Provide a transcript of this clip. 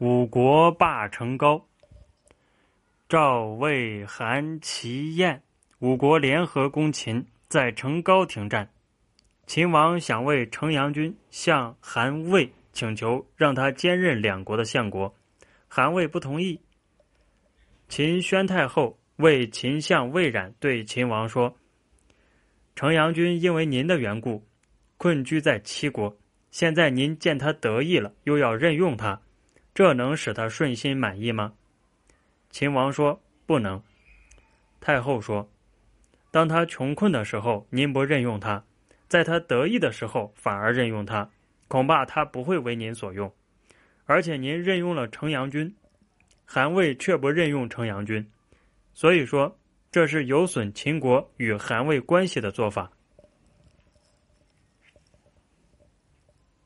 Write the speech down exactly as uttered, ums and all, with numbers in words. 五国霸城高，赵魏韩齐燕五国联合攻秦，在城高停战。秦王想为城阳君向韩魏请求让他兼任两国的相国，韩魏不同意。秦宣太后为秦相魏冉对秦王说，城阳君因为您的缘故困居在齐国，现在您见他得意了，又要任用他，这能使他顺心满意吗？秦王说，不能。太后说，当他穷困的时候您不任用他，在他得意的时候反而任用他，恐怕他不会为您所用。而且您任用了城阳君，韩魏却不任用城阳君，所以说这是有损秦国与韩魏关系的做法。